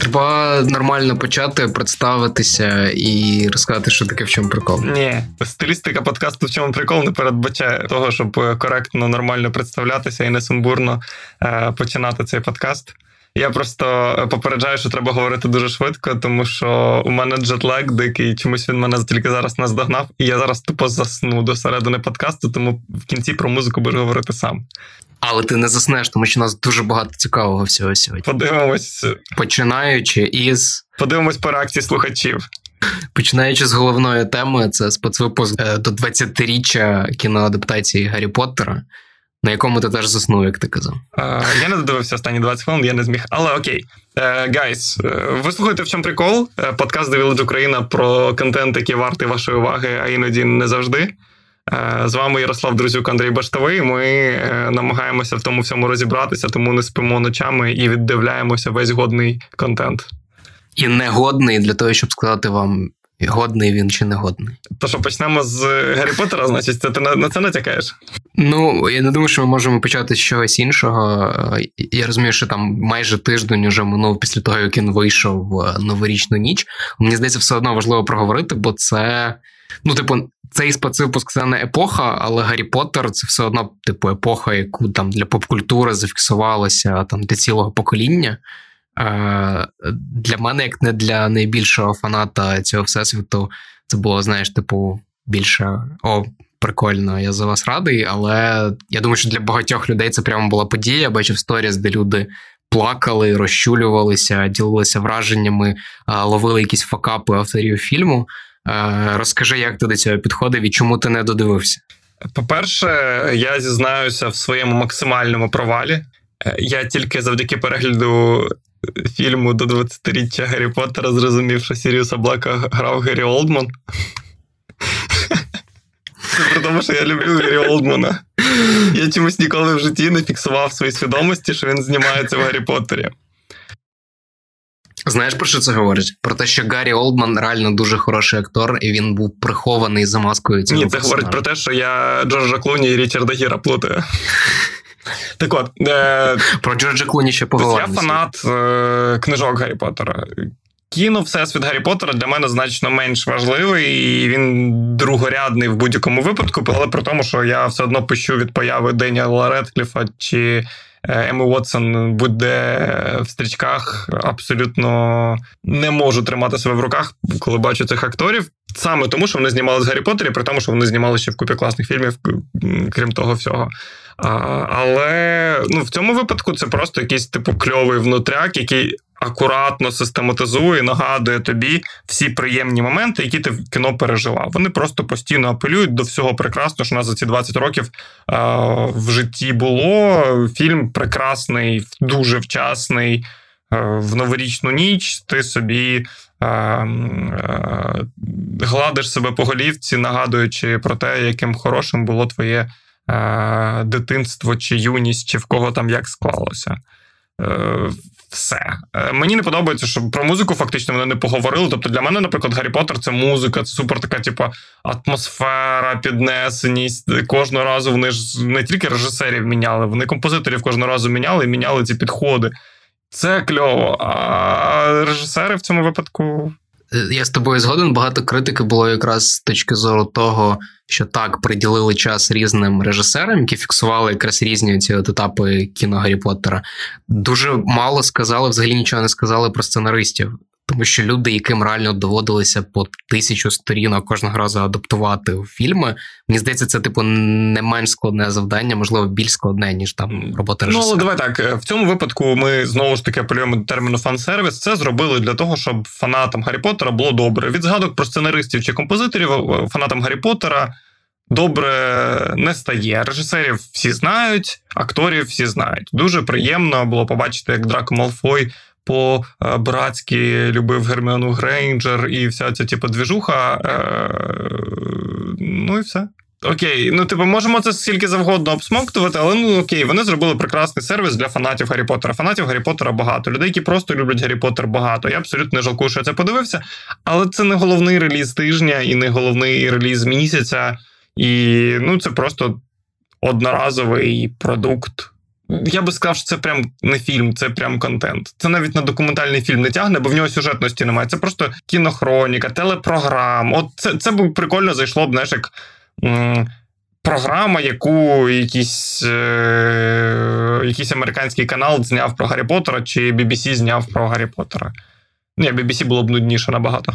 Треба нормально почати, представитися і розказати, що таке, в чому прикол. Ні. Стилістика подкасту «В чому прикол» не передбачає того, щоб коректно, нормально представлятися і не сумбурно починати цей подкаст. Я просто попереджаю, що треба говорити дуже швидко, тому що у мене джетлаг дикий, чомусь він мене тільки зараз наздогнав, і я зараз тупо засну до середини подкасту, тому в кінці про музику будеш говорити сам. Але ти не заснеш, тому що у нас дуже багато цікавого всього сьогодні. Подивимось. Починаючи із... Подивимось по реакції слухачів. Починаючи з головної теми, це спецвипуск до 20-річчя кіноадаптації Гаррі Поттера, на якому ти теж заснув, як ти казав. Я не додивився останні 20 хвилин, я не зміг. Але окей. Гайс, ви слухаєте «В чому прикол?» Подкаст The Village Україна про контент, який вартий вашої уваги, а іноді не завжди. З вами Ярослав Друзюк, Андрій Баштовий. Ми намагаємося в тому всьому розібратися, тому не спимо ночами і віддивляємося весь годний контент. І негодний для того, щоб сказати вам, годний він чи негодний. То що, почнемо з Гаррі Поттера, значить, ти на це натякаєш? Ну, я не думаю, що ми можемо почати з чогось іншого. Я розумію, що там майже тиждень уже минув після того, як він вийшов в новорічну ніч. Мені здається, все одно важливо проговорити, бо це, ну, типу, цей спецвипуск – це не епоха, але Гаррі Поттер – це все одно, типу, епоха, яку там для поп-культури зафіксувалася там для цілого покоління. Для мене, як не для найбільшого фаната цього всесвіту, це було, знаєш, типу, більше «О, прикольно, я за вас радий», але я думаю, що для багатьох людей це прямо була подія. Я бачив сторіс, де люди плакали, розчулювалися, ділилися враженнями, ловили якісь факапи авторів фільму. Розкажи, як ти до цього підходив і чому ти не додивився? По-перше, я зізнаюся в своєму максимальному провалі. Я тільки завдяки перегляду фільму до 20-річчя Гаррі Поттера зрозумів, що Сіріуса Блека грав Гері Олдман. Це тому, що я люблю Гері Олдмана. Я чомусь ніколи в житті не фіксував свої свідомості, що він знімається в Гаррі Поттері. Знаєш, про що це говорить? Про те, що Гаррі Олдман реально дуже хороший актор, і він був прихований за маскою цього персонажа. Ні, це говорить про те, що я Джорджа Клуні і Річарда Гіра плутаю. Так от, про Джорджа Клуні ще поговоримо. Я фанат книжок Гаррі Поттера. Кіно всесвіт Гаррі Поттера для мене значно менш важливий, і він другорядний в будь-якому випадку, але при тому, що я все одно пишу від появи Деніела Реткліфа чи Емми Уотсон буде в стрічках, абсолютно не можу тримати себе в руках, коли бачу цих акторів. Саме тому, що вони знімали з Гаррі Поттері, при тому, що вони знімали ще в купі класних фільмів, крім того всього. Але ну, в цьому випадку це просто якийсь типу кльовий внутряк, який акуратно систематизує, нагадує тобі всі приємні моменти, які ти в кіно переживав. Вони просто постійно апелюють до всього прекрасного, що у нас за ці 20 років в житті було. Фільм прекрасний, дуже вчасний, в новорічну ніч ти собі гладиш себе по голівці, нагадуючи про те, яким хорошим було твоє дитинство чи юність, чи в кого там як склалося. Все. Мені не подобається, що про музику фактично вони не поговорили. Тобто для мене, наприклад, Гаррі Поттер – це музика, це супер така, типа, атмосфера, піднесеність. Кожного разу вони ж не тільки режисерів міняли, вони композиторів кожного разу міняли і міняли ці підходи. Це кльово. А режисери в цьому випадку... Я з тобою згоден, багато критики було якраз з точки зору того, що так, приділили час різним режисерам, які фіксували якраз різні ці етапи кіно Гаррі Поттера. Дуже мало сказали, взагалі нічого не сказали про сценаристів. Тому що люди, яким реально доводилося по 1000 сторінок кожного разу адаптувати в фільми, мені здається, це типу не менш складне завдання, можливо, більш складне, ніж там робота режисера. Ну, але давай так, в цьому випадку ми знову ж таки апелюємо до терміну фан-сервіс. Це зробили для того, щоб фанатам Гаррі Поттера було добре. Від згадок про сценаристів чи композиторів фанатам Гаррі Поттера добре не стає. Режисерів всі знають, акторів всі знають. Дуже приємно було побачити, як Драко Малфой по-братськи любив Герміону Грейнджер і вся ця, типу, двіжуха. Ну і все. Окей, ну, типу, можемо це скільки завгодно обсмоктувати, але, ну, окей, вони зробили прекрасний сервіс для фанатів Гаррі Поттера. Фанатів Гаррі Поттера багато, людей, які просто люблять Гаррі Поттер, багато. Я абсолютно не жалкую, що я це подивився, але це не головний реліз тижня і не головний реліз місяця. І, ну, це просто одноразовий продукт. Я би сказав, що це прям не фільм, це прям контент. Це навіть на документальний фільм не тягне, бо в нього сюжетності немає. Це просто кінохроніка, телепрограм. От це б прикольно зайшло б, знаєш, як програма, яку якийсь американський канал зняв про Гаррі Поттера, чи BBC зняв про Гаррі Поттера. Ні, BBC було б нудніше набагато.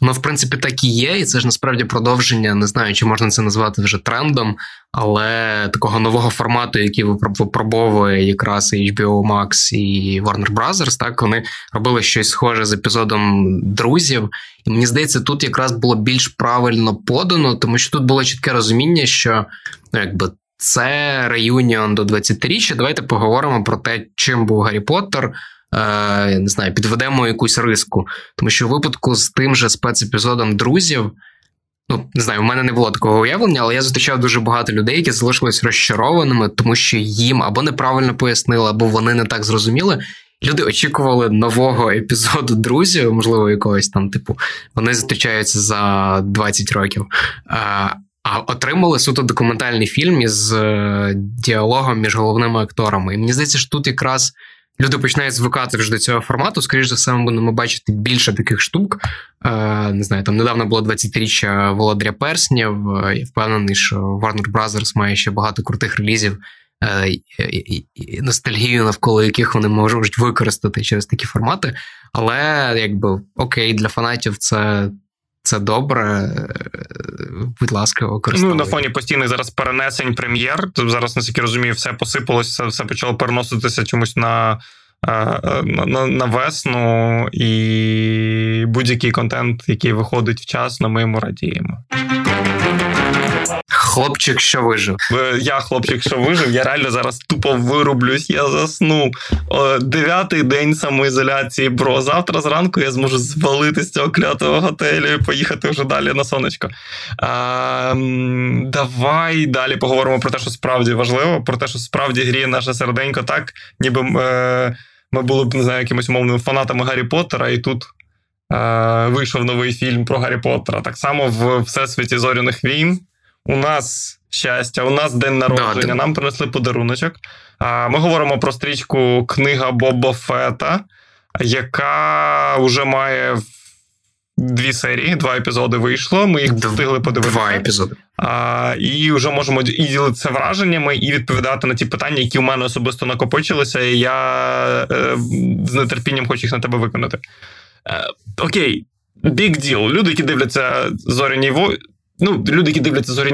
Воно, в принципі, так і є, і це ж насправді продовження, не знаю, чи можна це назвати вже трендом, але такого нового формату, який випробовує якраз HBO Max і Warner Brothers, так, вони робили щось схоже з епізодом «Друзів», і мені здається, тут якраз було більш правильно подано, тому що тут було чітке розуміння, що, ну, якби, це реюніон до 20-річчя, давайте поговоримо про те, чим був Гаррі Поттер, не знаю, підведемо якусь риску. Тому що в випадку з тим же спецепізодом «Друзів», ну, не знаю, в мене не було такого уявлення, але я зустрічав дуже багато людей, які залишились розчарованими, тому що їм або неправильно пояснили, або вони не так зрозуміли. Люди очікували нового епізоду «Друзів», можливо, якогось там, типу, вони зустрічаються за 20 років. А отримали суто документальний фільм із діалогом між головними акторами. І мені здається, що тут якраз люди починають звикати вже до цього формату, скоріш за все, ми будемо бачити більше таких штук. Не знаю, там недавно було 20-річчя «Володаря перснів», я впевнений, що Warner Brothers має ще багато крутих релізів, ностальгію, навколо яких вони можуть використати через такі формати, але, якби, окей, для фанатів це добре, будь ласка, використовуйте. Ну, на фоні постійних зараз перенесень прем'єр, зараз, наскільки розумію, все посипалося, все почало переноситися чомусь на весну, і будь-який контент, який виходить вчасно, ми йому радіємо. Хлопчик, що вижив. Я хлопчик, що вижив. Я реально зараз тупо вирублюсь. Я засну. 9-й день самоізоляції, бро. Завтра зранку я зможу звалити з цього клятого готелю і поїхати вже далі на сонечко. Давай далі поговоримо про те, що справді важливо, про те, що справді гріє наше серденько так, ніби ми були б, не знаю, якимось умовними фанатами Гаррі Поттера, і тут вийшов новий фільм про Гаррі Поттера. Так само в Всесвіті Зоряних війн у нас щастя, у нас день народження, нам принесли подаруночок. Ми говоримо про стрічку «Книга Боба Фетта», яка вже має 2 серії, 2 епізоди вийшло, ми їх встигли подивитися. 2 епізоди. І вже можемо і ділитися враженнями, і відповідати на ті питання, які у мене особисто накопичилися, і я з нетерпінням хочу їх на тебе виконати. Окей, big deal. Люди, які дивляться «Зоряні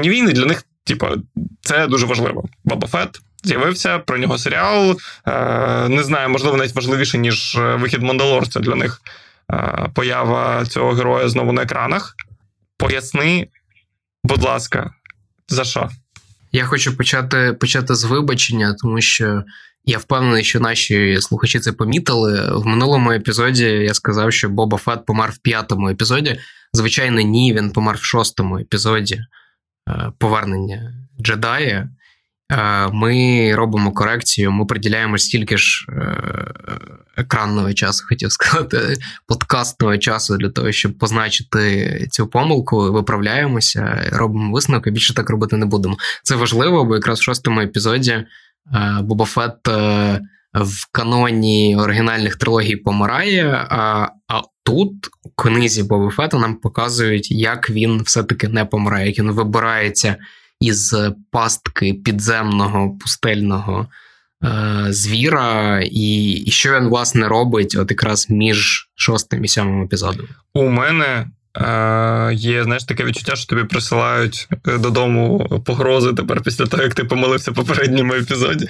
війни», для них, це дуже важливо. Боба Фетт з'явився, про нього серіал. Не знаю, можливо, навіть важливіше, ніж вихід «Мандалорця» для них. Поява цього героя знову на екранах. Поясни, будь ласка, за що? Я хочу почати з вибачення, тому що я впевнений, що наші слухачі це помітили. В минулому епізоді я сказав, що Боба Фетт помер в 5-му епізоді. Звичайно, ні, він помер в 6-му епізоді повернення джедая. Ми робимо корекцію, ми приділяємо стільки ж екранного часу, хотів сказати, подкастного часу для того, щоб позначити цю помилку, виправляємося, робимо висновки, більше так робити не будемо. Це важливо, бо якраз в 6-му епізоді Боба Фетт в каноні оригінальних трилогій помирає, а тут у книзі Боба Фетта нам показують, як він все-таки не помирає, як він вибирається із пастки підземного пустельного звіра, і що він, власне, робить от якраз між 6-м і 7-м епізодом. У мене є, знаєш, таке відчуття, що тобі присилають додому погрози тепер після того, як ти помилився в попередньому епізоді.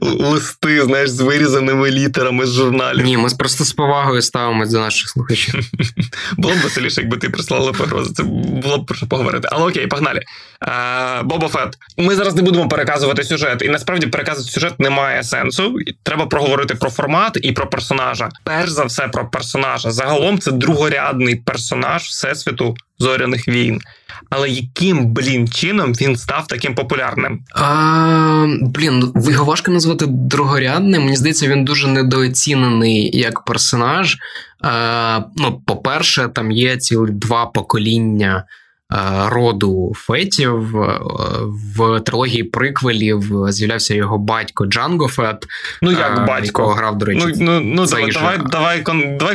Листи, знаєш, з вирізаними літерами з журналів. Ні, ми просто з повагою ставимось до наших слухачів. Було б веселіше, якби ти прислали погрози. Це було б про що поговорити. Але окей, погнали. Боба Фетт. Ми зараз не будемо переказувати сюжет. І насправді переказувати сюжет немає сенсу. Треба проговорити про формат і про персонажа. Перш за все про персонажа. Загалом це другорядний персонаж Всесвіту Зоряних війн. Але яким, чином він став таким популярним? Його важко назвати другорядним. Мені здається, він дуже недооцінений як персонаж. По-перше, там є цілих 2 покоління роду Феттів. В трилогії приквелів з'являвся його батько Джанго Фетт. Ну, як батько? Грав, до речі, давай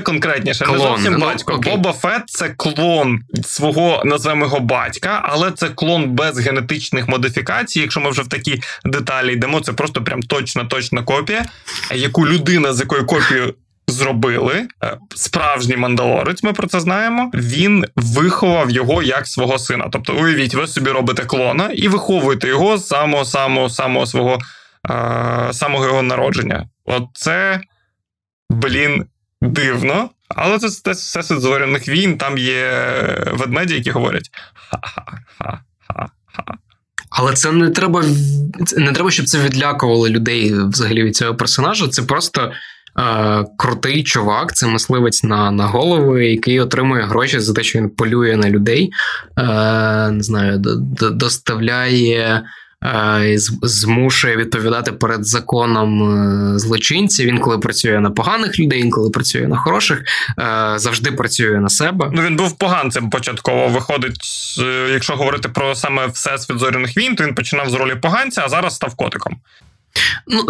конкретніше. Клон. Не зовсім батько. Окей. Боба Фетт – це клон свого, називаємо його, батька, але це клон без генетичних модифікацій. Якщо ми вже в такі деталі йдемо, це просто прям точна копія, яку людина, з якою копію зробили, справжній мандалорець, ми про це знаємо, він виховав його як свого сина. Тобто, уявіть, ви собі робите клона і виховуєте його з самого його народження. От це, дивно, але це все з «Зоряних війн», там є ведмеді, які говорять «ха-ха-ха-ха-ха». Але це не треба, щоб це відлякувало людей взагалі від цього персонажа, це просто... крутий чувак, це мисливець на голови, який отримує гроші за те, що він полює на людей, не знаю, доставляє, змушує відповідати перед законом злочинців. Він коли працює на поганих людей, він коли працює на хороших, завжди працює на себе. Ну, він був поганцем початково. Виходить, якщо говорити про саме всесвіт «Зоряних війн», то він починав з ролі поганця, а зараз став котиком. Ну,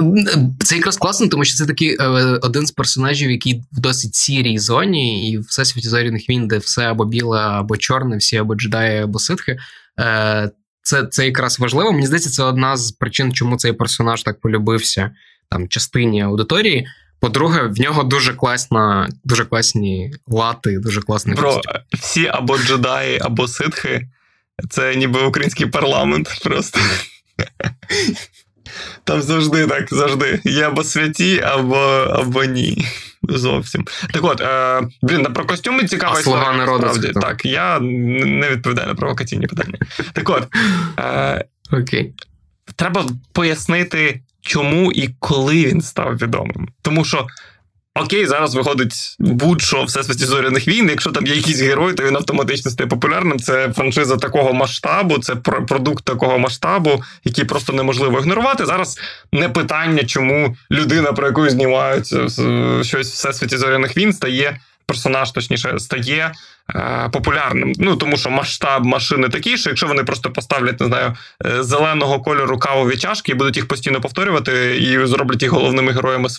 це якраз класно, тому що це такий один з персонажів, який в досить сірій зоні, і в всесвіті «Зоряних війн», де все або біле, або чорне, всі або джедаї, або ситхи. Це якраз важливо. Мені здається, це одна з причин, чому цей персонаж так полюбився там частині аудиторії. По-друге, в нього дуже класні лати, дуже класний костюм. Всі або джедаї, або ситхи – це ніби український парламент просто. Там завжди. Є або святі, або ні. Зовсім. Так от, про костюми цікаво. Слуга народу. Так, я не відповідаю на провокаційні питання. Так от, треба пояснити, чому і коли він став відомим. Тому що, окей, зараз виходить будь-що всесвіті «Зоряних війн», якщо там є якийсь герой, то він автоматично стає популярним. Це франшиза такого масштабу, це продукт такого масштабу, який просто неможливо ігнорувати. Зараз не питання, чому людина, про яку знімають щось всесвіті «Зоряних війн», стає популярним. Ну, тому що масштаб машини такий, що якщо вони просто поставлять, не знаю, зеленого кольору кавові чашки і будуть їх постійно повторювати і зроблять їх головними героями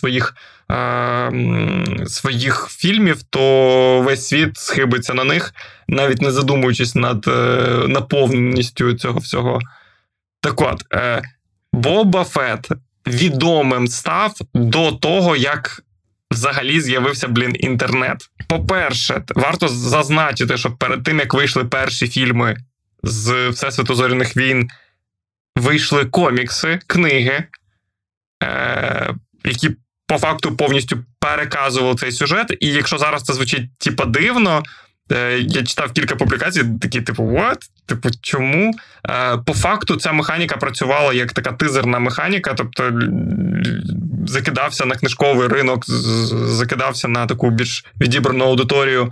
своїх фільмів, то весь світ схибиться на них, навіть не задумуючись над наповненістю цього всього. Так от, Боба Фетт відомим став до того, як взагалі з'явився, інтернет. По-перше, варто зазначити, що перед тим, як вийшли перші фільми з всесвіту «Зоряних війн», вийшли комікси, книги, які по факту повністю переказували цей сюжет. І якщо зараз це звучить дивно, я читав кілька публікацій, такі what? Чому? По факту ця механіка працювала як така тизерна механіка, тобто закидався на книжковий ринок, закидався на таку більш відібрану аудиторію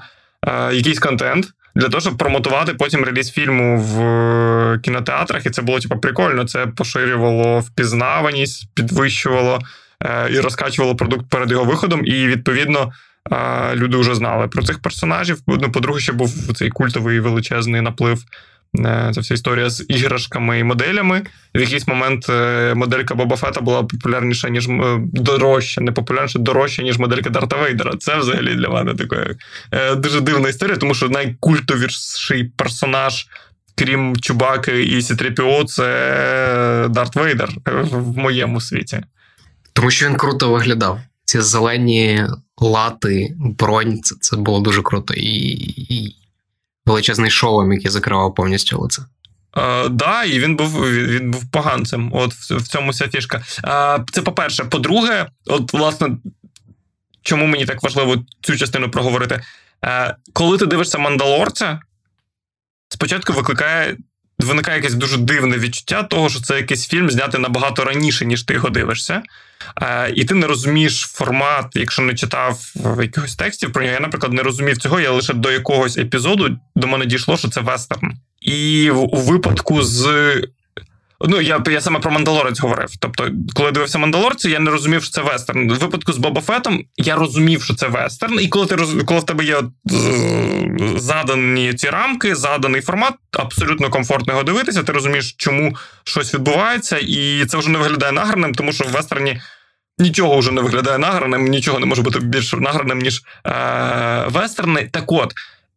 якийсь контент, для того, щоб промотувати потім реліз фільму в кінотеатрах, і це було прикольно, це поширювало впізнаваність, підвищувало і розкачувало продукт перед його виходом, і відповідно люди вже знали про цих персонажів. Ну, по-друге, ще був цей культовий величезний наплив. Це вся історія з іграшками і моделями. В якийсь момент моделька Боба Фетта була популярніша, ніж дорожча, ніж моделька Дарта Вейдера. Це взагалі для мене така дуже дивна історія, тому що найкультовіший персонаж, крім Чубаки і Сітрі Піо, це Дарт Вейдер в моєму світі. Тому що він круто виглядав. Ці зелені лати, бронь, це було дуже круто. І величезний шолом, який закривав повністю лице. Да, і він був поганцем. От в цьому вся фішка. Це по-перше. По-друге, чому мені так важливо цю частину проговорити? Коли ти дивишся «Мандалорця», спочатку виникає якесь дуже дивне відчуття того, що це якийсь фільм знятий набагато раніше, ніж ти його дивишся. І ти не розумієш формат, якщо не читав якихось текстів про нього. Я, наприклад, не розумів цього, я лише до якогось епізоду до мене дійшло, що це вестерн. І у випадку з Ну, я саме про «Мандалорець» говорив. Тобто, коли дивився «Мандалорця», я не розумів, що це вестерн. У випадку з Боба Феттом я розумів, що це вестерн. І коли в тебе є задані ці рамки, заданий формат, абсолютно комфортно його дивитися, ти розумієш, чому щось відбувається, і це вже не виглядає награним, тому що в вестерні нічого вже не виглядає награним, нічого не може бути більш награним, ніж вестерни. Так от,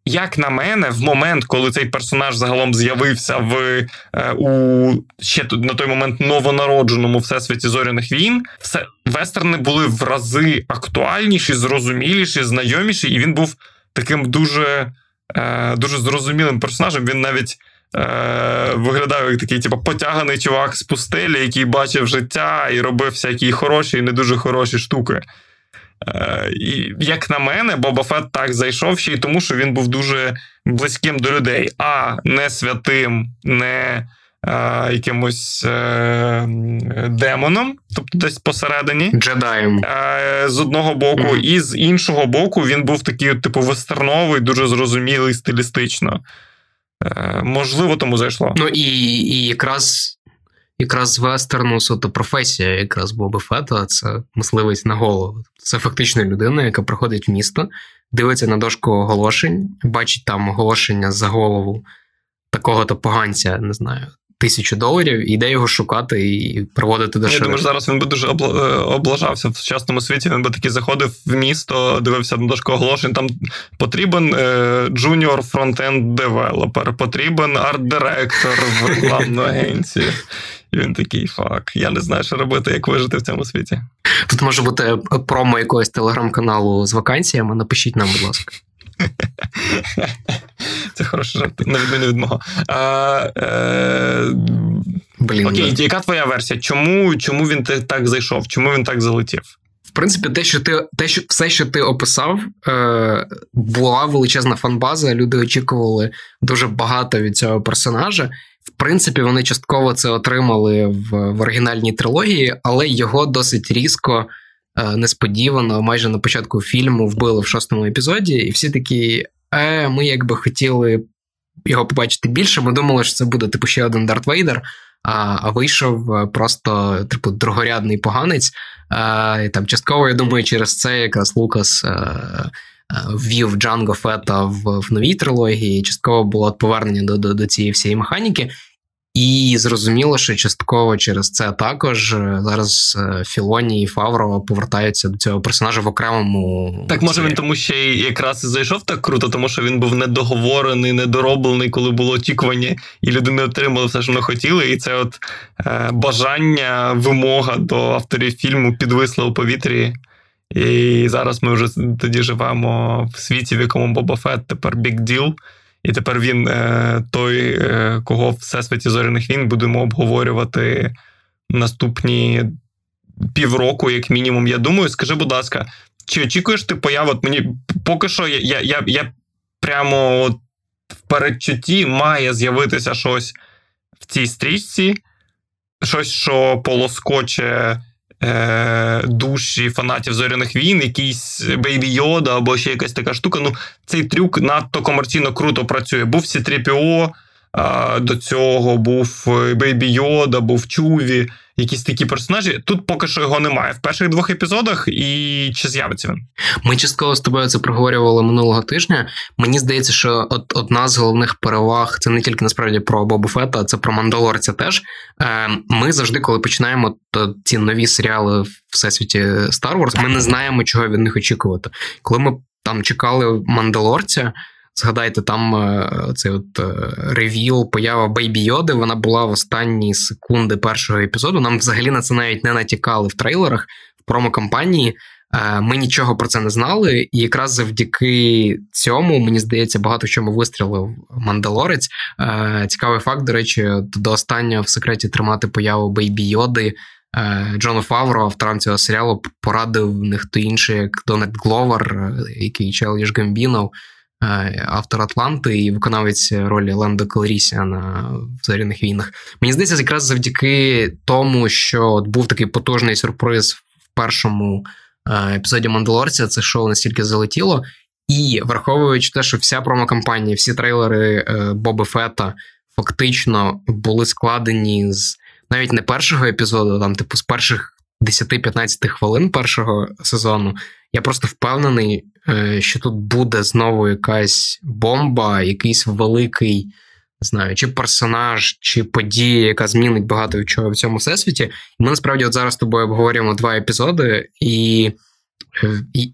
як на мене, в момент, коли цей персонаж загалом з'явився у ще на той момент новонародженому всесвіті «Зоряних війн», вестерни були в рази актуальніші, зрозуміліші, знайоміші, і він був таким дуже, дуже зрозумілим персонажем. Він навіть виглядав як такий, типу, потяганий чувак з пустелі, який бачив життя і робив всякі хороші і не дуже хороші штуки. І, як на мене, Боба Фетт так зайшов ще й тому, що він був дуже близьким до людей, не святим, не якимось демоном, тобто десь посередині. Джедаєм. З одного боку. І з іншого боку він був такий, типу, вестерновий, дуже зрозумілий стилістично. Можливо, тому зайшло. Ну, і якраз вестерну суто професія якраз Боба Фетта – це мисливець на голову. Це фактично людина, яка приходить в місто, дивиться на дошку оголошень, бачить там оголошення за голову такого-то поганця, не знаю, $1000, і йде його шукати і приводити до шерифа. Я думаю, зараз він би дуже облажався в сучасному світі, він би таки заходив в місто, дивився на дошку оголошень, там потрібен junior front-end developer, потрібен арт-директор в рекламну агенцію. І він такий, фак, я не знаю, що робити, як вижити в цьому світі. Тут може бути промо якогось телеграм-каналу з вакансіями, напишіть нам, будь ласка. Це хороший жарт, на відміну від мого. Окей, яка твоя версія? Чому він так зайшов? Чому він так залетів? В принципі, все, що ти описав, була величезна фанбаза, люди очікували дуже багато від цього персонажа. В принципі, вони частково це отримали в оригінальній трилогії, але його досить різко, несподівано, майже на початку фільму вбили в 6-му епізоді, і всі такі, ми якби хотіли його побачити більше, ми думали, що це буде типу ще один Дарт Вейдер, а вийшов просто типу другорядний поганець. І там частково, я думаю, через це якраз Лукас ввів Джанго Фетта в новій трилогії, частково було повернення до цієї всієї механіки. І зрозуміло, що частково через це також зараз Філоні і Фавро повертаються до цього персонажа в окремому... Так, може, він тому ще й якраз і зайшов так круто, тому що він був недоговорений, недороблений, коли було очікування, і люди не отримали все, що вони хотіли, і це от бажання, вимога до авторів фільму підвисла у повітрі. І зараз ми вже тоді живемо в світі, в якому Боба Фетт тепер big deal. І тепер він той, кого в Всесвіті Зоряних війн будемо обговорювати наступні півроку, як мінімум, я думаю. Скажи, будь ласка, чи очікуєш ти появу? От мені поки що я прямо от в передчутті має з'явитися щось в цій стрічці, щось, що полоскоче душі фанатів «Зоряних війн», якийсь «Бейбі Йода» або ще якась така штука. Ну, цей трюк надто комерційно круто працює. Був Сітрі Піо до цього, був «Бейбі Йода», був «Чуві», якісь такі персонажі. Тут поки що його немає. В перших 2 епізодах і чи з'явиться він? Ми частково з тобою це проговорювали минулого тижня. Мені здається, що одна з головних переваг, це не тільки насправді про Боба Фетта, це про Мандалорця теж. Ми завжди, коли починаємо ці нові серіали в всесвіті Star Wars, ми не знаємо, чого від них очікувати. Коли ми там чекали Мандалорця, згадайте, там цей от ревіл, поява Бейбі Йоди, вона була в останні секунди першого епізоду. Нам взагалі на це навіть не натякали в трейлерах, в промо-кампанії. Ми нічого про це не знали, і якраз завдяки цьому, мені здається, багато в чому вистрілив Мандалорець. Цікавий факт, до речі, до останнього в секреті тримати появу Бейбі Йоди Джону Фавро, авторам цього серіалу, порадив ніхто інший, як Дональд Гловер, який Чайлдіш Гамбіно, автор «Атланти» і виконавець ролі Лендо Калрісіана в «Зоряних війнах». Мені здається, якраз завдяки тому, що був такий потужний сюрприз в першому епізоді «Мандалорця», це шоу настільки залетіло. І враховуючи те, що вся промо-кампанія, всі трейлери Боби Фетта фактично були складені з навіть не першого епізоду, там, типу, з перших 10-15 хвилин першого сезону, я просто впевнений, що тут буде знову якась бомба, якийсь великий, не знаю, чи персонаж, чи подія, яка змінить багато чого в цьому всесвіті. Ми, насправді, от зараз з тобою обговорюємо два епізоди, і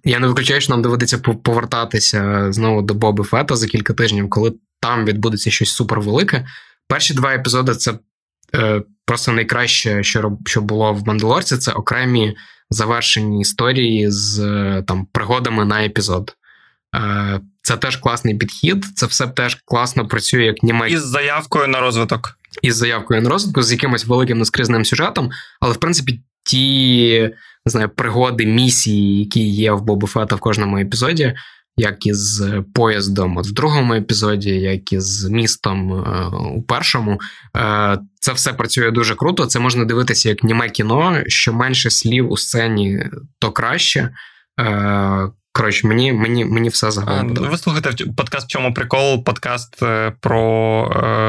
я не виключаю, що нам доведеться повертатися знову до Боба Фетта за кілька тижнів, коли там відбудеться щось супервелике. Перші два епізоди – це просто найкраще, що було в «Мандалорці», це окремі завершені історії з там, пригодами на епізод. Це теж класний підхід, це все теж класно працює як німецький. Із заявкою на розвиток. Із заявкою на розвиток, з якимось великим наскрізним сюжетом, але, в принципі, ті, не знаю, пригоди, місії, які є в Боба Фетта в кожному епізоді, як із поїздом от в другому епізоді, як із містом у першому. Це все працює дуже круто, це можна дивитися як німе кіно, що менше слів у сцені, то краще. Коротше, мені все загалом. Ви слухаєте подкаст «Чому прикол?», подкаст про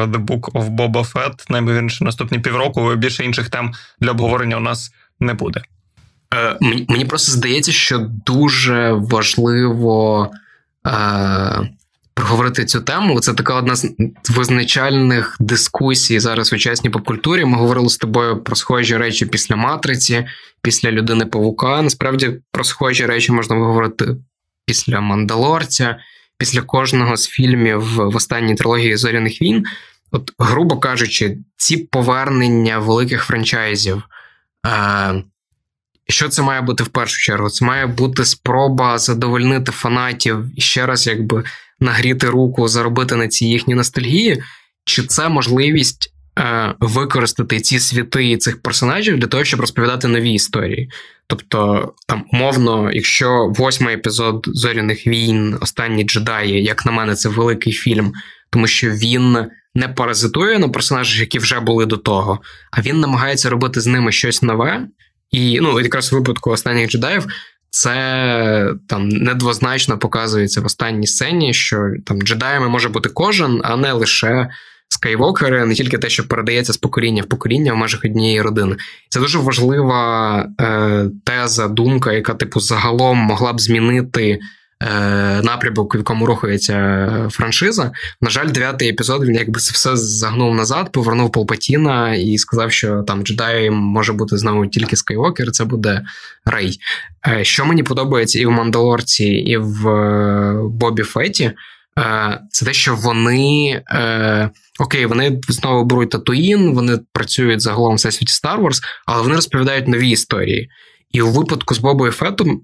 The Book of Boba Fett. Найбільше наступні півроку більше інших тем для обговорення у нас не буде. Мені просто здається, що дуже важливо проговорити цю тему. Це така одна з визначальних дискусій зараз в сучасній попкультурі. Ми говорили з тобою про схожі речі після «Матриці», після «Людини-павука». Насправді, про схожі речі можна говорити після «Мандалорця», після кожного з фільмів в останній трилогії «Зоряних війн». От, грубо кажучи, ці повернення великих франчайзів – що це має бути в першу чергу? Це має бути спроба задовольнити фанатів і ще раз якби нагріти руку, заробити на ці їхні ностальгії? Чи це можливість використати ці світи цих персонажів для того, щоб розповідати нові історії? Тобто, там, умовно, якщо восьмий епізод «Зоряних війн», «Останні джедаї», як на мене, це великий фільм, тому що він не паразитує на персонажах, які вже були до того, а він намагається робити з ними щось нове. І, ну, якраз у випадку «Останніх джедаїв» це там недвозначно показується в останній сцені, що там джедаями може бути кожен, а не лише скайвокери, не тільки те, що передається з покоління в покоління в межах однієї родини. Це дуже важлива теза, думка, яка, типу, загалом могла б змінити напрямок, в якому рухається франшиза. На жаль, 9-й епізод, він якби це все загнув назад, повернув Палпатіна і сказав, що там джедаєм може бути знову тільки Скайвокер, це буде Рей. Що мені подобається і в «Мандалорці», і в Бобі Фетті, це те, що вони, окей, вони знову беруть Татуїн, вони працюють загалом в всесвіті Star Wars, але вони розповідають нові історії. І у випадку з Бобою Феттом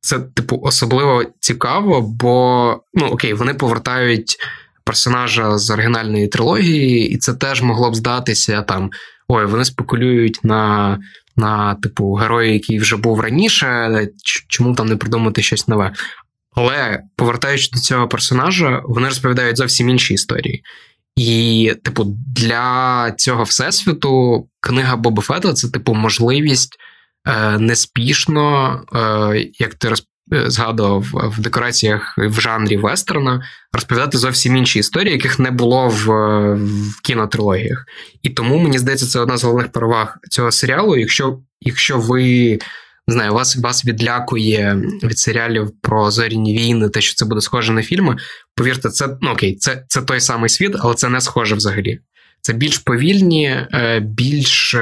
це, типу, особливо цікаво, бо, ну, окей, вони повертають персонажа з оригінальної трилогії, і це теж могло б здатися, там, ой, вони спекулюють на типу, героя, який вже був раніше, чому там не придумати щось нове. Але, повертаючи до цього персонажа, вони розповідають зовсім інші історії. І, типу, для цього всесвіту книга Боба Фетта – це, типу, можливість неспішно, як ти згадував, в декораціях в жанрі вестерна, розповідати зовсім інші історії, яких не було в кінотрилогіях. І тому, мені здається, це одна з головних переваг цього серіалу. Якщо ви, не знаю, вас відлякує від серіалів про «Зоряні війни», те, що це буде схоже на фільми, повірте, це, ну, окей, це той самий світ, але це не схоже взагалі. Це більш повільні, більш,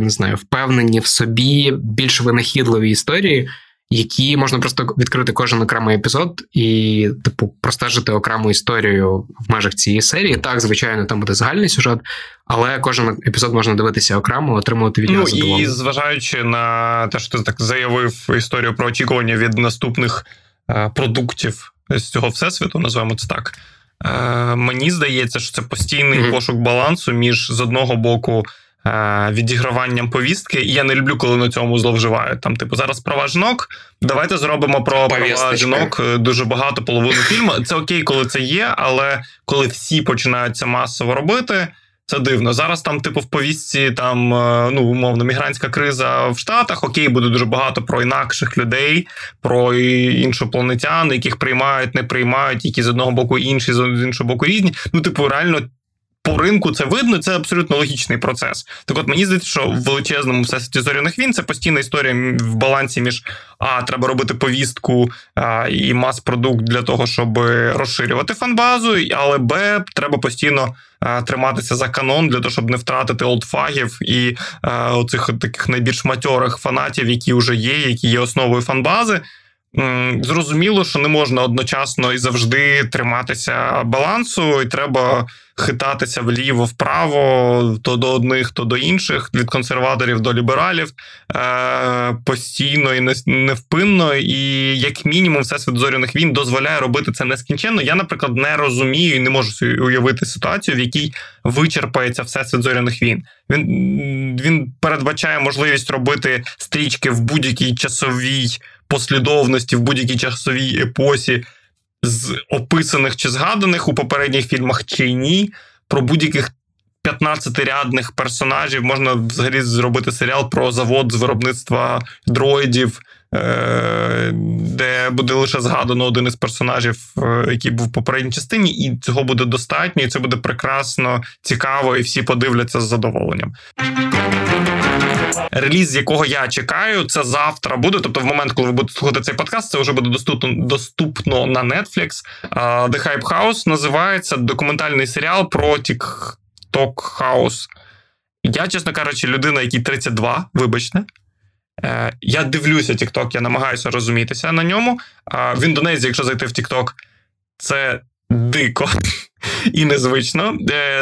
не знаю, впевнені в собі, більш винахідливі історії, які можна просто відкрити кожен окремий епізод і, типу, простежити окрему історію в межах цієї серії. Так, звичайно, там буде загальний сюжет, але кожен епізод можна дивитися окремо, отримувати від нього задоволення. І зважаючи на те, що ти так заявив історію про очікування від наступних продуктів з цього всесвіту, називаємо це так, мені здається, що це постійний пошук балансу між, з одного боку, відіграванням повістки, і я не люблю, коли на цьому зловживають. Там, типу, зараз права жінок, давайте зробимо про права жінок дуже багато, половину фільму. Це окей, коли це є, але коли всі починають це масово робити, це дивно. Зараз там, типу, в повістці, там, ну, умовно, мігрантська криза в Штатах, окей, буде дуже багато про інакших людей, про іншопланетян, яких приймають, не приймають, які з одного боку інші, з іншого боку різні. Ну, типу, реально по ринку це видно, це абсолютно логічний процес. Так от, мені здається, що в величезному всесвіті «Зоряних війн» це постійна історія в балансі між треба робити повістку і мас-продукт для того, щоб розширювати фанбазу, але треба постійно триматися за канон для того, щоб не втратити олдфагів і оцих таких найбільш матьорих фанатів, які вже є, які є основою фанбази. Зрозуміло, що не можна одночасно і завжди триматися балансу, і треба хитатися вліво-вправо, то до одних, то до інших, від консерваторів до лібералів, постійно і невпинно, і як мінімум всесвіт «Зоряних війн» дозволяє робити це нескінченно. Я, наприклад, не розумію і не можу уявити ситуацію, в якій вичерпається всесвіт «Зоряних війн». Він передбачає можливість робити стрічки в будь-якій часовій послідовності, в будь-якій часовій епосі, з описаних чи згаданих у попередніх фільмах чи ні, про будь-яких 15-рядних персонажів. Можна взагалі зробити серіал про завод з виробництва дроїдів, де буде лише згадано один із персонажів, який був в попередній частині, і цього буде достатньо, і це буде прекрасно, цікаво, і всі подивляться з задоволенням. Реліз, якого я чекаю, це завтра буде, тобто в момент, коли ви будете слухати цей подкаст, це вже буде доступно на Netflix. The Hype House називається документальний серіал про TikTok House. Я, чесно кажучи, людина, якій 32, вибачте. Я дивлюся TikTok, я намагаюся розумітися на ньому. В Індонезії, якщо зайти в TikTok, це дико і незвично.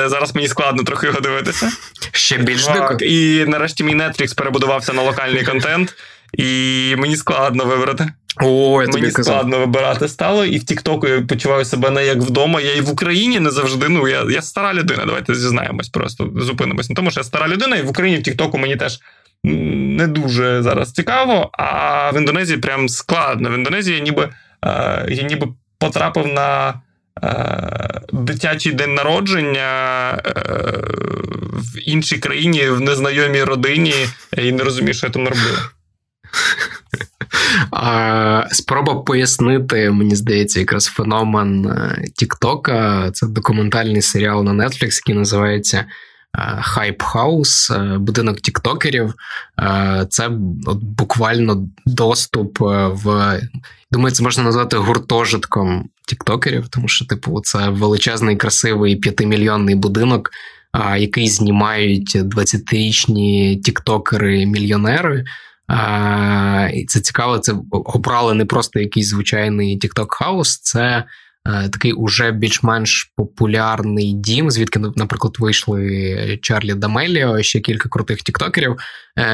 Зараз мені складно трохи його дивитися. Ще більш дико. І нарешті мій Netflix перебудувався на локальний контент, і мені складно вибрати. Вибирати стало, і в TikTok я почуваю себе не як вдома. Я і в Україні не завжди, я стара людина, давайте зізнаємось, просто зупинимось на тому, що я стара людина, і в Україні в TikTok мені теж не дуже зараз цікаво, а в Індонезії прям складно. В Індонезії я ніби потрапив на дитячий день народження в іншій країні, в незнайомій родині, і не розумію, що я там роблю. Спроба пояснити, мені здається, якраз феномен TikTok. Це документальний серіал на Netflix, який називається Hype House, будинок тіктокерів. Це буквально доступ в... Думаю, це можна назвати гуртожитком тіктокерів, тому що, це величезний, красивий 5-мільйонний будинок, який знімають 20-річні тіктокери-мільйонери. І це цікаво, це обрали не просто якийсь звичайний тікток-хаус, це такий уже більш-менш популярний дім, звідки, наприклад, вийшли Чарлі Дамеліо, ще кілька крутих тіктокерів.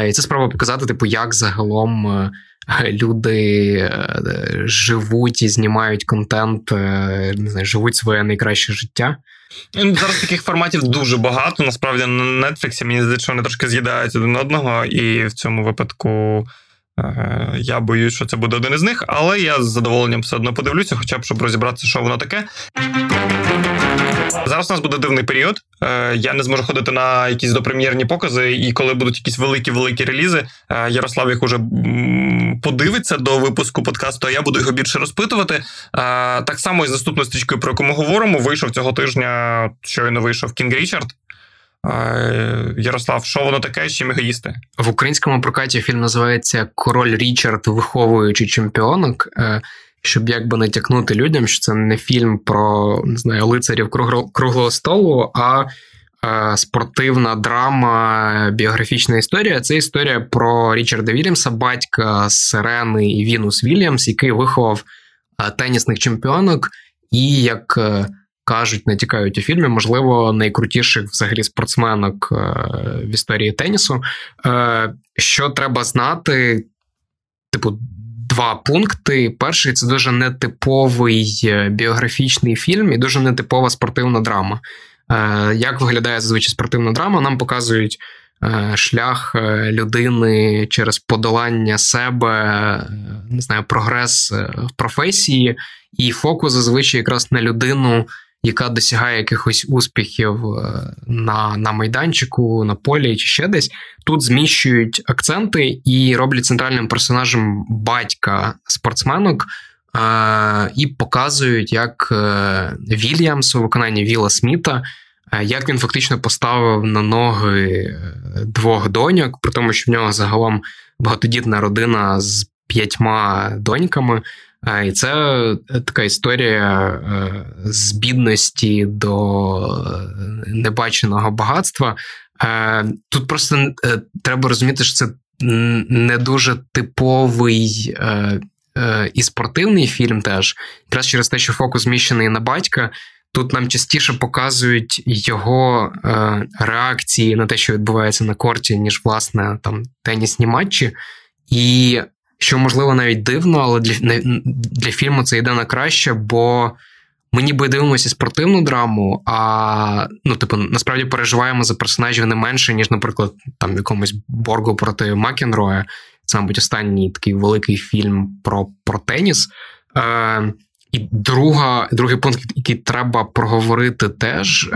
І це справа показати, як загалом люди живуть і знімають контент, не знаю, живуть своє найкраще життя. Зараз таких форматів дуже багато. Насправді на Netflix, мені здається, що вони трошки з'їдають один одного, і в цьому випадку я боюсь, що це буде один із них, але я з задоволенням все одно подивлюся, хоча б, щоб розібратися, що воно таке. Зараз у нас буде дивний період. Я не зможу ходити на якісь допрем'єрні покази, і коли будуть якісь великі-великі релізи, Ярослав їх уже подивиться до випуску подкасту, а я буду його більше розпитувати. Так само і з наступною стрічкою, про яку ми говоримо, вийшов цього тижня, щойно вийшов Кінг Річард. Ярослав, що воно таке, з чим його їсти? В українському прокаті фільм називається «Король Річард, виховуючи чемпіонок». Щоб якби натякнути людям, що це не фільм про, не знаю, лицарів круглого столу, а спортивна драма, біографічна історія. Це історія про Річарда Вільямса, батька Серени і Вінус Вільямс, який виховав тенісних чемпіонок і, як кажуть, натякають у фільмі, можливо, найкрутіших взагалі спортсменок в історії тенісу. Що треба знати? Два пункти. Перший – це дуже нетиповий біографічний фільм і дуже нетипова спортивна драма. Як виглядає зазвичай спортивна драма? Нам показують шлях людини через подолання себе, не знаю, прогрес в професії, і фокус зазвичай якраз на людину, яка досягає якихось успіхів на майданчику, на полі чи ще десь. Тут зміщують акценти і роблять центральним персонажем батька спортсменок і показують, як Вільямс у виконанні Вілла Сміта як він фактично поставив на ноги двох доньок, при тому, що в нього загалом багатодітна родина з 5 доньками. І це така історія з бідності до небаченого багатства. Тут просто треба розуміти, що це не дуже типовий і спортивний фільм теж. Якраз через те, що фокус зміщений на батька, тут нам частіше показують його реакції на те, що відбувається на корті, ніж, власне, там, тенісні матчі. І що, можливо, навіть дивно, але для фільму це йде на краще, бо ми ніби дивимося спортивну драму, а насправді переживаємо за персонажів не менше, ніж, наприклад, там якомусь Боргу проти Макенроя. Це, мабуть, останній такий великий фільм про теніс. І другий пункт, який треба проговорити теж,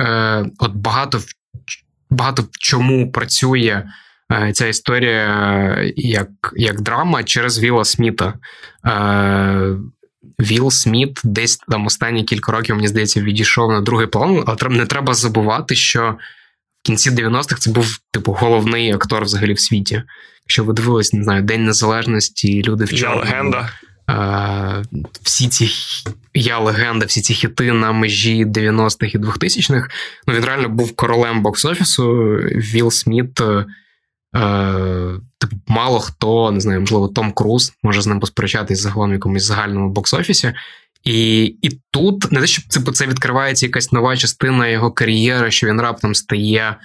от багато в чому працює ця історія як драма через Вілла Сміта. Вілл Сміт десь там останні кілька років, мені здається, відійшов на другий план, але не треба забувати, що в кінці 90-х це був головний актор взагалі в світі. Якщо ви дивились, не знаю, День Незалежності, люди в чому. Я легенда. Я легенда, всі ці хіти на межі 90-х і 2000-х. Він реально був королем бокс-офісу. Вілл Сміт, мало хто, не знаю, можливо, Том Круз може з ним посперечатись загалом в якомусь загальному бокс-офісі. І тут, не те, що це відкривається якась нова частина його кар'єри, що він раптом стає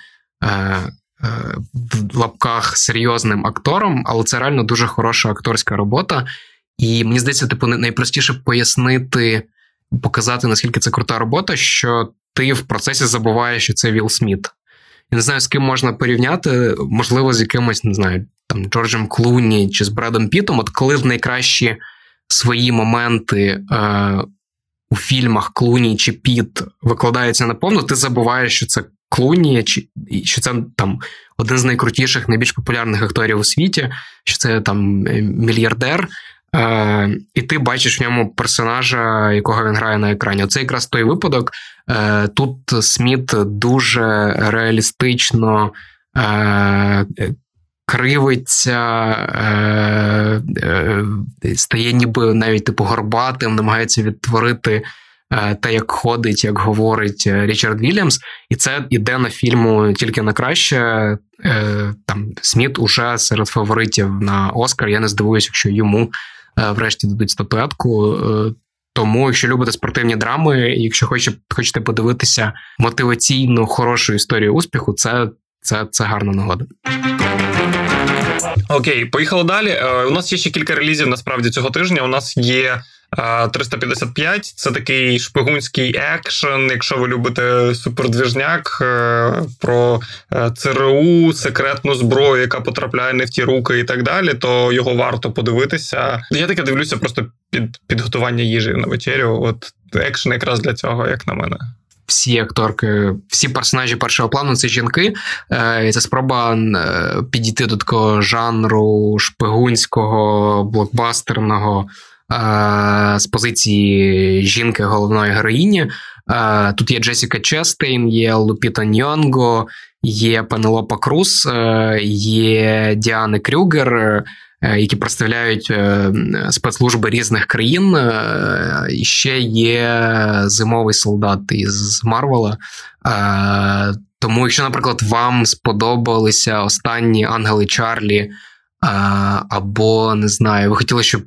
в лапках серйозним актором, але це реально дуже хороша акторська робота. І мені здається, найпростіше пояснити, показати, наскільки це крута робота, що ти в процесі забуваєш, що це Вілл Сміт. Я не знаю, з ким можна порівняти, можливо, з якимось, не знаю, там, Джорджем Клуні чи з Бредом Піттом. От коли в найкращі свої моменти у фільмах Клуні чи Піт викладаються наповно, ти забуваєш, що це Клуні, що це там один з найкрутіших, найбільш популярних акторів у світі, що це там мільярдер. І ти бачиш в ньому персонажа, якого він грає на екрані. Оце якраз той випадок. Тут Сміт дуже реалістично кривиться, стає ніби навіть горбатим, намагається відтворити те, як ходить, як говорить Річард Вільямс. І це йде на фільму тільки на краще. Там Сміт уже серед фаворитів на Оскар. Я не здивуюсь, якщо йому врешті дадуть статуетку. Тому, якщо любите спортивні драми, якщо хочете подивитися мотиваційну, хорошу історію успіху, це гарна нагода. Окей, поїхали далі. У нас є ще кілька релізів, насправді, цього тижня. У нас є 355. Це такий шпигунський екшен, якщо ви любите супердвіжняк, про ЦРУ, секретну зброю, яка потрапляє не в ті руки і так далі, то його варто подивитися. Я таке дивлюся просто під підготування їжі на вечерю. От екшен якраз для цього, як на мене. Всі акторки, всі персонажі першого плану – це жінки. І це спроба підійти до такого жанру шпигунського, блокбастерного з позиції жінки головної героїні. Тут є Джесіка Честейн, є Лупіта Ньонго, є Пенелопа Круз, є Діана Крюгер, які представляють спецслужби різних країн. І ще є зимовий солдат із Марвела. Тому, якщо, наприклад, вам сподобалися останні «Ангели Чарлі», або, не знаю, ви хотіли, щоб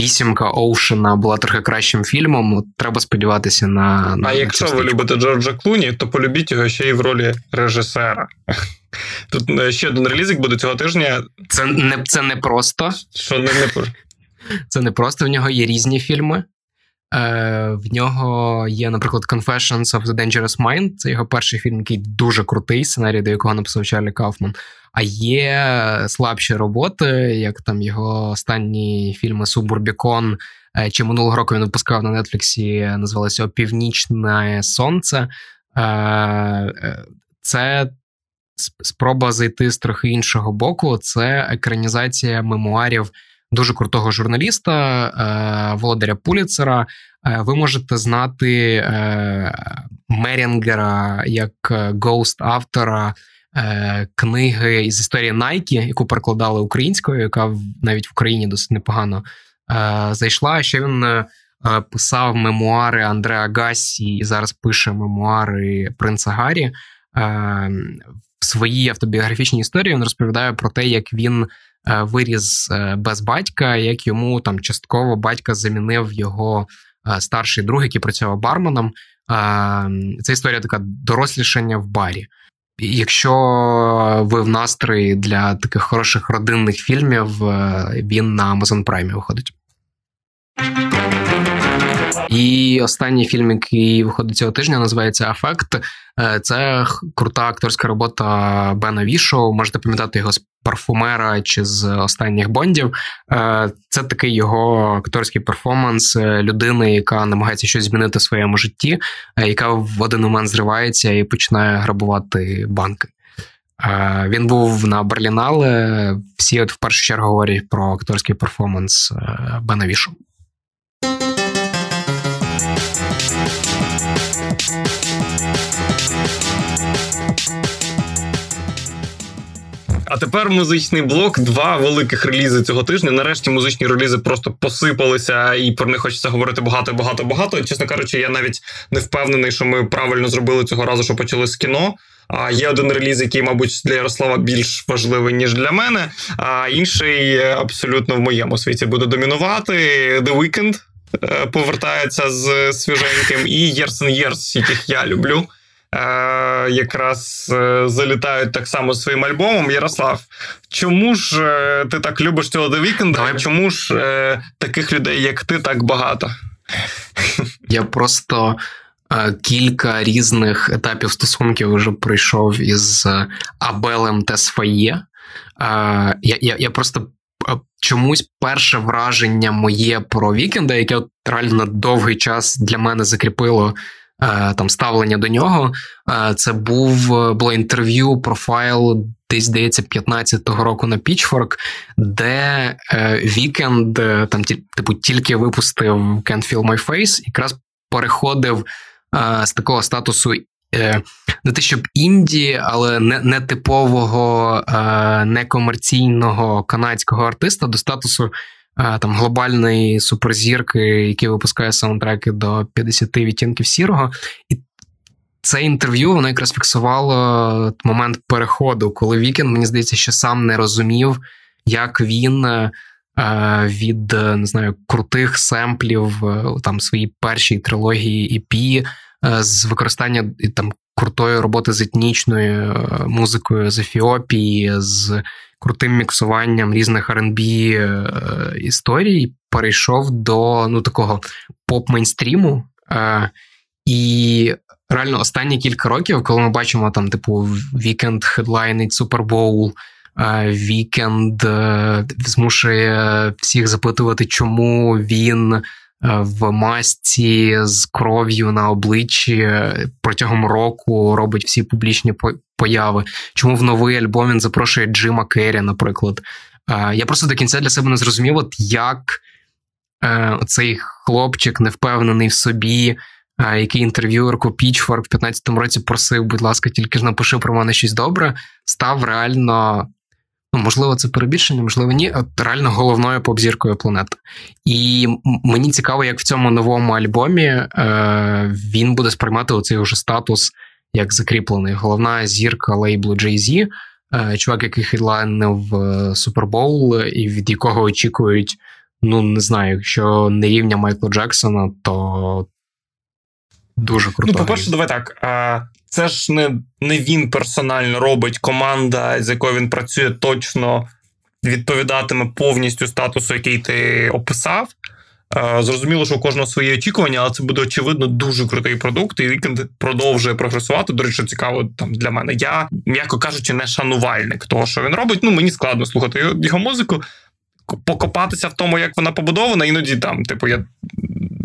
«Вісімка» Оушена була трохи кращим фільмом, треба сподіватися на... А якщо ви любите Джорджа Клуні, то полюбіть його ще й в ролі режисера. Тут ще один релізик буде цього тижня. Це не просто. Що не просто? Це не просто, в нього є різні фільми. В нього є, наприклад, Confessions of the Dangerous Mind. Це його перший фільм, який дуже крутий, сценарій до якого написав Чарлі Кауфман. А є слабші роботи, як там його останні фільми «Субурбікон», чи минулого року він випускав на Нетфліксі, називалося «Північне сонце». Це спроба зайти з трохи іншого боку. Це екранізація мемуарів дуже крутого журналіста, володаря Пуліцера. Ви можете знати Мерінгера як гоуст-автора книги із історії Найкі, яку перекладали українською, яка навіть в Україні досить непогано зайшла. Ще він писав мемуари Андреа Гассі і зараз пише мемуари принца Гаррі. В своїй автобіографічній історії він розповідає про те, як він виріс без батька, як йому там частково батька замінив його старший друг, який працював барменом. Це історія така дорослішання в барі. Якщо ви в настрої для таких хороших родинних фільмів, він на Amazon Prime виходить. І останній фільм, який виходить цього тижня, називається «Афект». Це крута акторська робота Бена Вішоу. Можете пам'ятати його з «Парфумера» чи з останніх «Бондів». Це такий його акторський перформанс людини, яка намагається щось змінити в своєму житті, яка в один момент зривається і починає грабувати банки. Він був на Берлінале. Всі в першу чергу говорять про акторський перформанс Бена Вішоу. А тепер музичний блок. Два великих релізи цього тижня. Нарешті музичні релізи просто посипалися, і про них хочеться говорити багато. Чесно кажучи, я навіть не впевнений, що ми правильно зробили цього разу, що почали з кіно. А є один реліз, який, мабуть, для Ярослава більш важливий, ніж для мене, а інший абсолютно в моєму світі буде домінувати. The Weeknd повертається з свіженьким, і Years and Years, яких я люблю, якраз залітають так само своїм альбомом. Ярослав, чому ж ти так любиш цього The Weeknd? Чому ж таких людей, як ти, так багато? Я просто кілька різних етапів стосунків вже пройшов із Абелем Тесфає. Я просто чомусь перше враження моє про Вікенда, яке от реально довгий час для мене закріпило там ставлення до нього, це було інтерв'ю, профайл, десь, здається, 15-го року на Pitchfork, де Вікенд там тільки випустив Can't Feel My Face, якраз переходив з такого статусу не те, щоб інді, але не типового, некомерційного канадського артиста до статусу там глобальної суперзірки, який випускає саундтреки до 50 відтінків сірого. І це інтерв'ю, воно якраз фіксувало момент переходу, коли Вікенд, мені здається, ще сам не розумів, як він від, не знаю, крутих семплів, там, своїй першій трилогії EP, з використання там крутої роботи з етнічною музикою з Ефіопії, з крутим міксуванням різних R&B історій, перейшов до такого поп-мейнстріму. І реально останні кілька років, коли ми бачимо там типу Вікенд хедлайнить Super Bowl, Вікенд змушує всіх запитувати, чому він в масці з кров'ю на обличчі протягом року робить всі публічні появи. Чому в новий альбом він запрошує Джима Керрі, наприклад. Я просто до кінця для себе не зрозумів, от як цей хлопчик невпевнений в собі, який інтерв'юерку Pitchfork в 15-му році просив, будь ласка, тільки ж напиши про мене щось добре, став реально, можливо, це перебільшення, можливо, ні, от реально головною поп-зіркою планети. І мені цікаво, як в цьому новому альбомі він буде сприймати оцей уже статус як закріплений. Головна зірка лейблу Jay-Z, чувак, який хедлайнив Super Bowl, і від якого очікують, не знаю, якщо не рівня Майкла Джексона, то дуже круто. По-перше, давай так. Це ж не він персонально робить, команда, з якою він працює, точно відповідатиме повністю статусу, який ти описав. Зрозуміло, що у кожного своє очікування, але це буде, очевидно, дуже крутий продукт, і Вікенд продовжує прогресувати. До речі, цікаво там для мене. Я, м'яко кажучи, не шанувальник того, що він робить. Мені складно слухати його музику, покопатися в тому, як вона побудована, іноді там,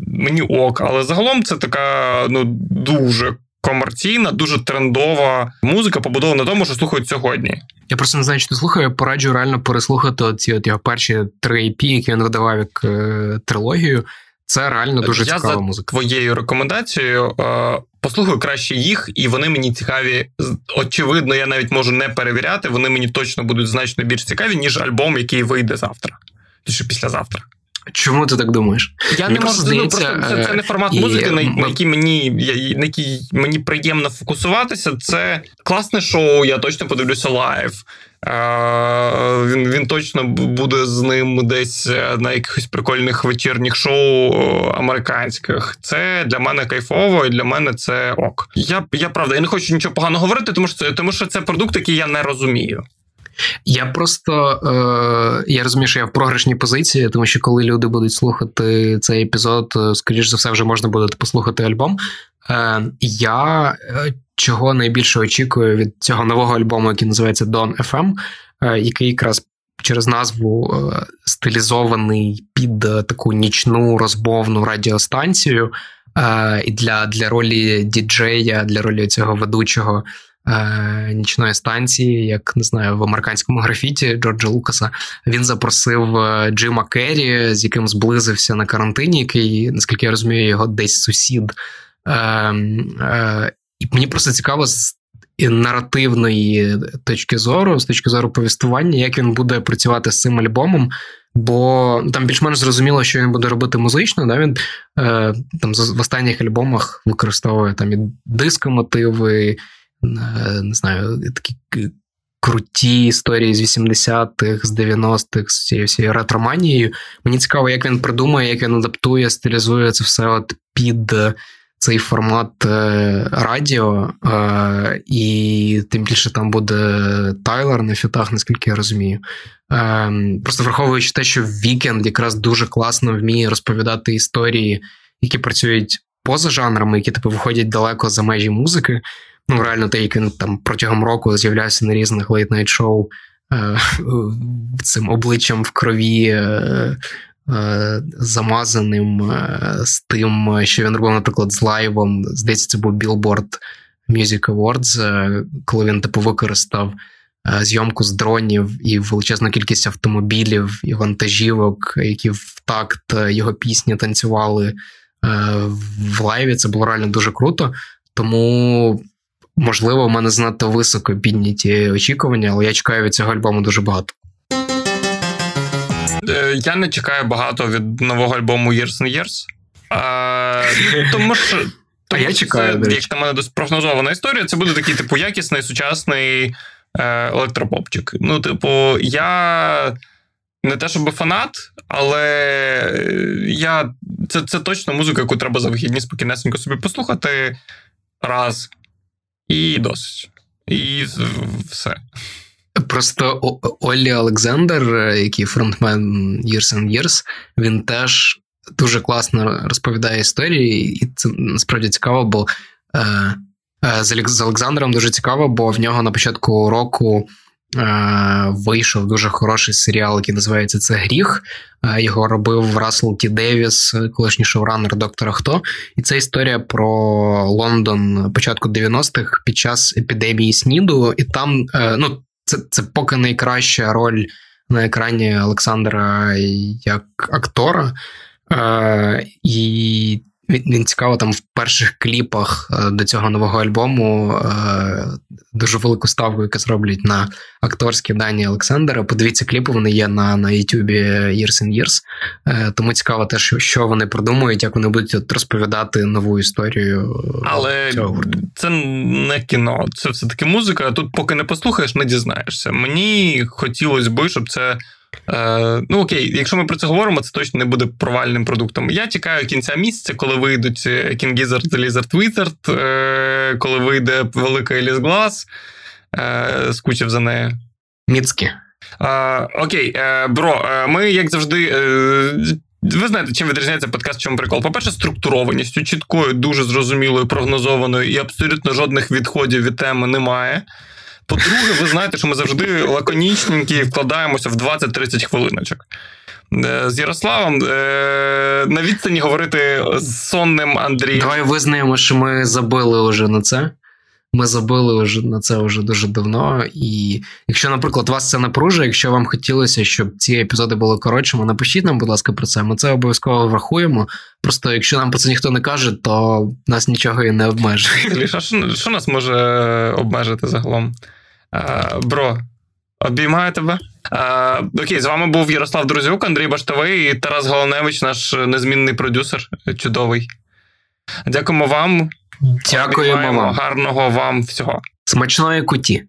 мені ок. Але загалом це така, дуже комерційна, дуже трендова музика, побудована на тому, що слухають сьогодні. Я просто не знаю, чи ти слухаю, пораджу реально переслухати ці його перші 3 EP, які він видавав як трилогію. Це реально дуже цікава музика. Я за твоєю рекомендацією послухаю краще їх, і вони мені цікаві. Очевидно, я навіть можу не перевіряти, вони мені точно будуть значно більш цікаві, ніж альбом, який вийде завтра. Чи післязавтра. Чому ти так думаєш? Я не можу, просто це не формат музики, на який мені приємно фокусуватися. Це класне шоу, я точно подивлюся лайв. Він точно буде з ним десь на якихось прикольних вечірніх шоу американських. Це для мене кайфово, і для мене це ок. Я правда, я не хочу нічого поганого говорити, тому що це продукт, який я не розумію. Я просто я розумію, що я в програшній позиції, тому що коли люди будуть слухати цей епізод, скоріш за все, вже можна буде послухати альбом. Я чого найбільше очікую від цього нового альбому, який називається Don FM, який якраз через назву стилізований під таку нічну розмовну радіостанцію, і для ролі діджея, для ролі цього ведучого нічної станції, як, не знаю, в американському графіті Джорджа Лукаса, він запросив Джима Керрі, з яким зблизився на карантині, який, наскільки я розумію, його десь сусід. І мені просто цікаво з наративної точки зору, з точки зору повествування, як він буде працювати з цим альбомом, бо там більш-менш зрозуміло, що він буде робити музично, да? Він там в останніх альбомах використовує там і диско-мотиви, не знаю, такі круті історії з 80-х, з 90-х, з цією ретроманією. Мені цікаво, як він придумає, як він адаптує, стилізує це все от під цей формат радіо. І тим більше там буде Тайлер на фітах, наскільки я розумію. Просто враховуючи те, що Weeknd якраз дуже класно вміє розповідати історії, які працюють поза жанрами, які типу виходять далеко за межі музики. Ну, реально, те, як він там протягом року з'являвся на різних лейтнайт-шоу цим обличчям в крові, замазаним, з тим, що він робив, наприклад, з лайвом. Здається, це був Billboard Music Awards, коли він типу використав зйомку з дронів і величезну кількість автомобілів і вантажівок, які в такт його пісні танцювали в лайві. Це було реально дуже круто. Тому, можливо, в мене занадто високо підняті очікування, але я чекаю від цього альбому дуже багато. Я не чекаю багато від нового альбому Years and Years. Тому я чекаю, це, як на мене, прогнозована історія, це буде такий, типу, якісний, сучасний електропопчик. Ну, типу, я не те, щоб фанат, але це точно музика, яку треба за вихідні спокійнесенько собі послухати. Раз. І досить. І все. Просто Оллі Олександр, який фронтмен Years and Years, він теж дуже класно розповідає історії. І це насправді цікаво, бо з Олександром дуже цікаво, бо в нього на початку року вийшов дуже хороший серіал, який називається «Це гріх». Його робив Рассел Ті Девіс, колишній шоуранер «Доктора Хто». І це історія про Лондон початку 90-х під час епідемії СНІДу. І там, ну, це поки найкраща роль на екрані Олександра як актора. І він цікаво там в перших кліпах до цього нового альбому дуже велику ставку, яку зроблять на акторські дані Олександра. Подивіться кліпи, вони є на Ютубі Years and Years. Тому цікаво те, що вони продумують, як вони будуть розповідати нову історію. Але це не кіно, це все-таки музика. Тут поки не послухаєш, не дізнаєшся. Мені хотілося би, щоб це... Ну окей, якщо ми про це говоримо, це точно не буде провальним продуктом. Я чекаю кінця місяця, коли вийдуть King Gizzard, Lizard Wizard, коли вийде велика Еліс Глас, скучив за нею. Міцкі. Окей, бро, ми, як завжди... Ви знаєте, чим відрізняється подкаст, в чому прикол. По-перше, структурованістю, чіткою, дуже зрозумілою, прогнозованою, і абсолютно жодних відходів від теми немає. По-друге, ви знаєте, що ми завжди лаконічненькі вкладаємося в 20-30 хвилиночок. з Ярославом на відстані говорити з сонним Андрієм. Давай визнаємо, що ми забили вже на це. Ми забили на це вже дуже давно, і якщо, наприклад, вас це напружує, якщо вам хотілося, щоб ці епізоди були коротшими, напишіть нам, будь ласка, про це, ми це обов'язково врахуємо, просто якщо нам про це ніхто не каже, то нас нічого і не обмежує. Що нас може обмежити загалом? Бро, обіймаю тебе. Окей, з вами був Ярослав Друзюк, Андрій Баштовий і Тарас Голоневич, наш незмінний продюсер, чудовий. Дякуємо вам. Дякуємо вам. Гарного вам всього. Смачної куті.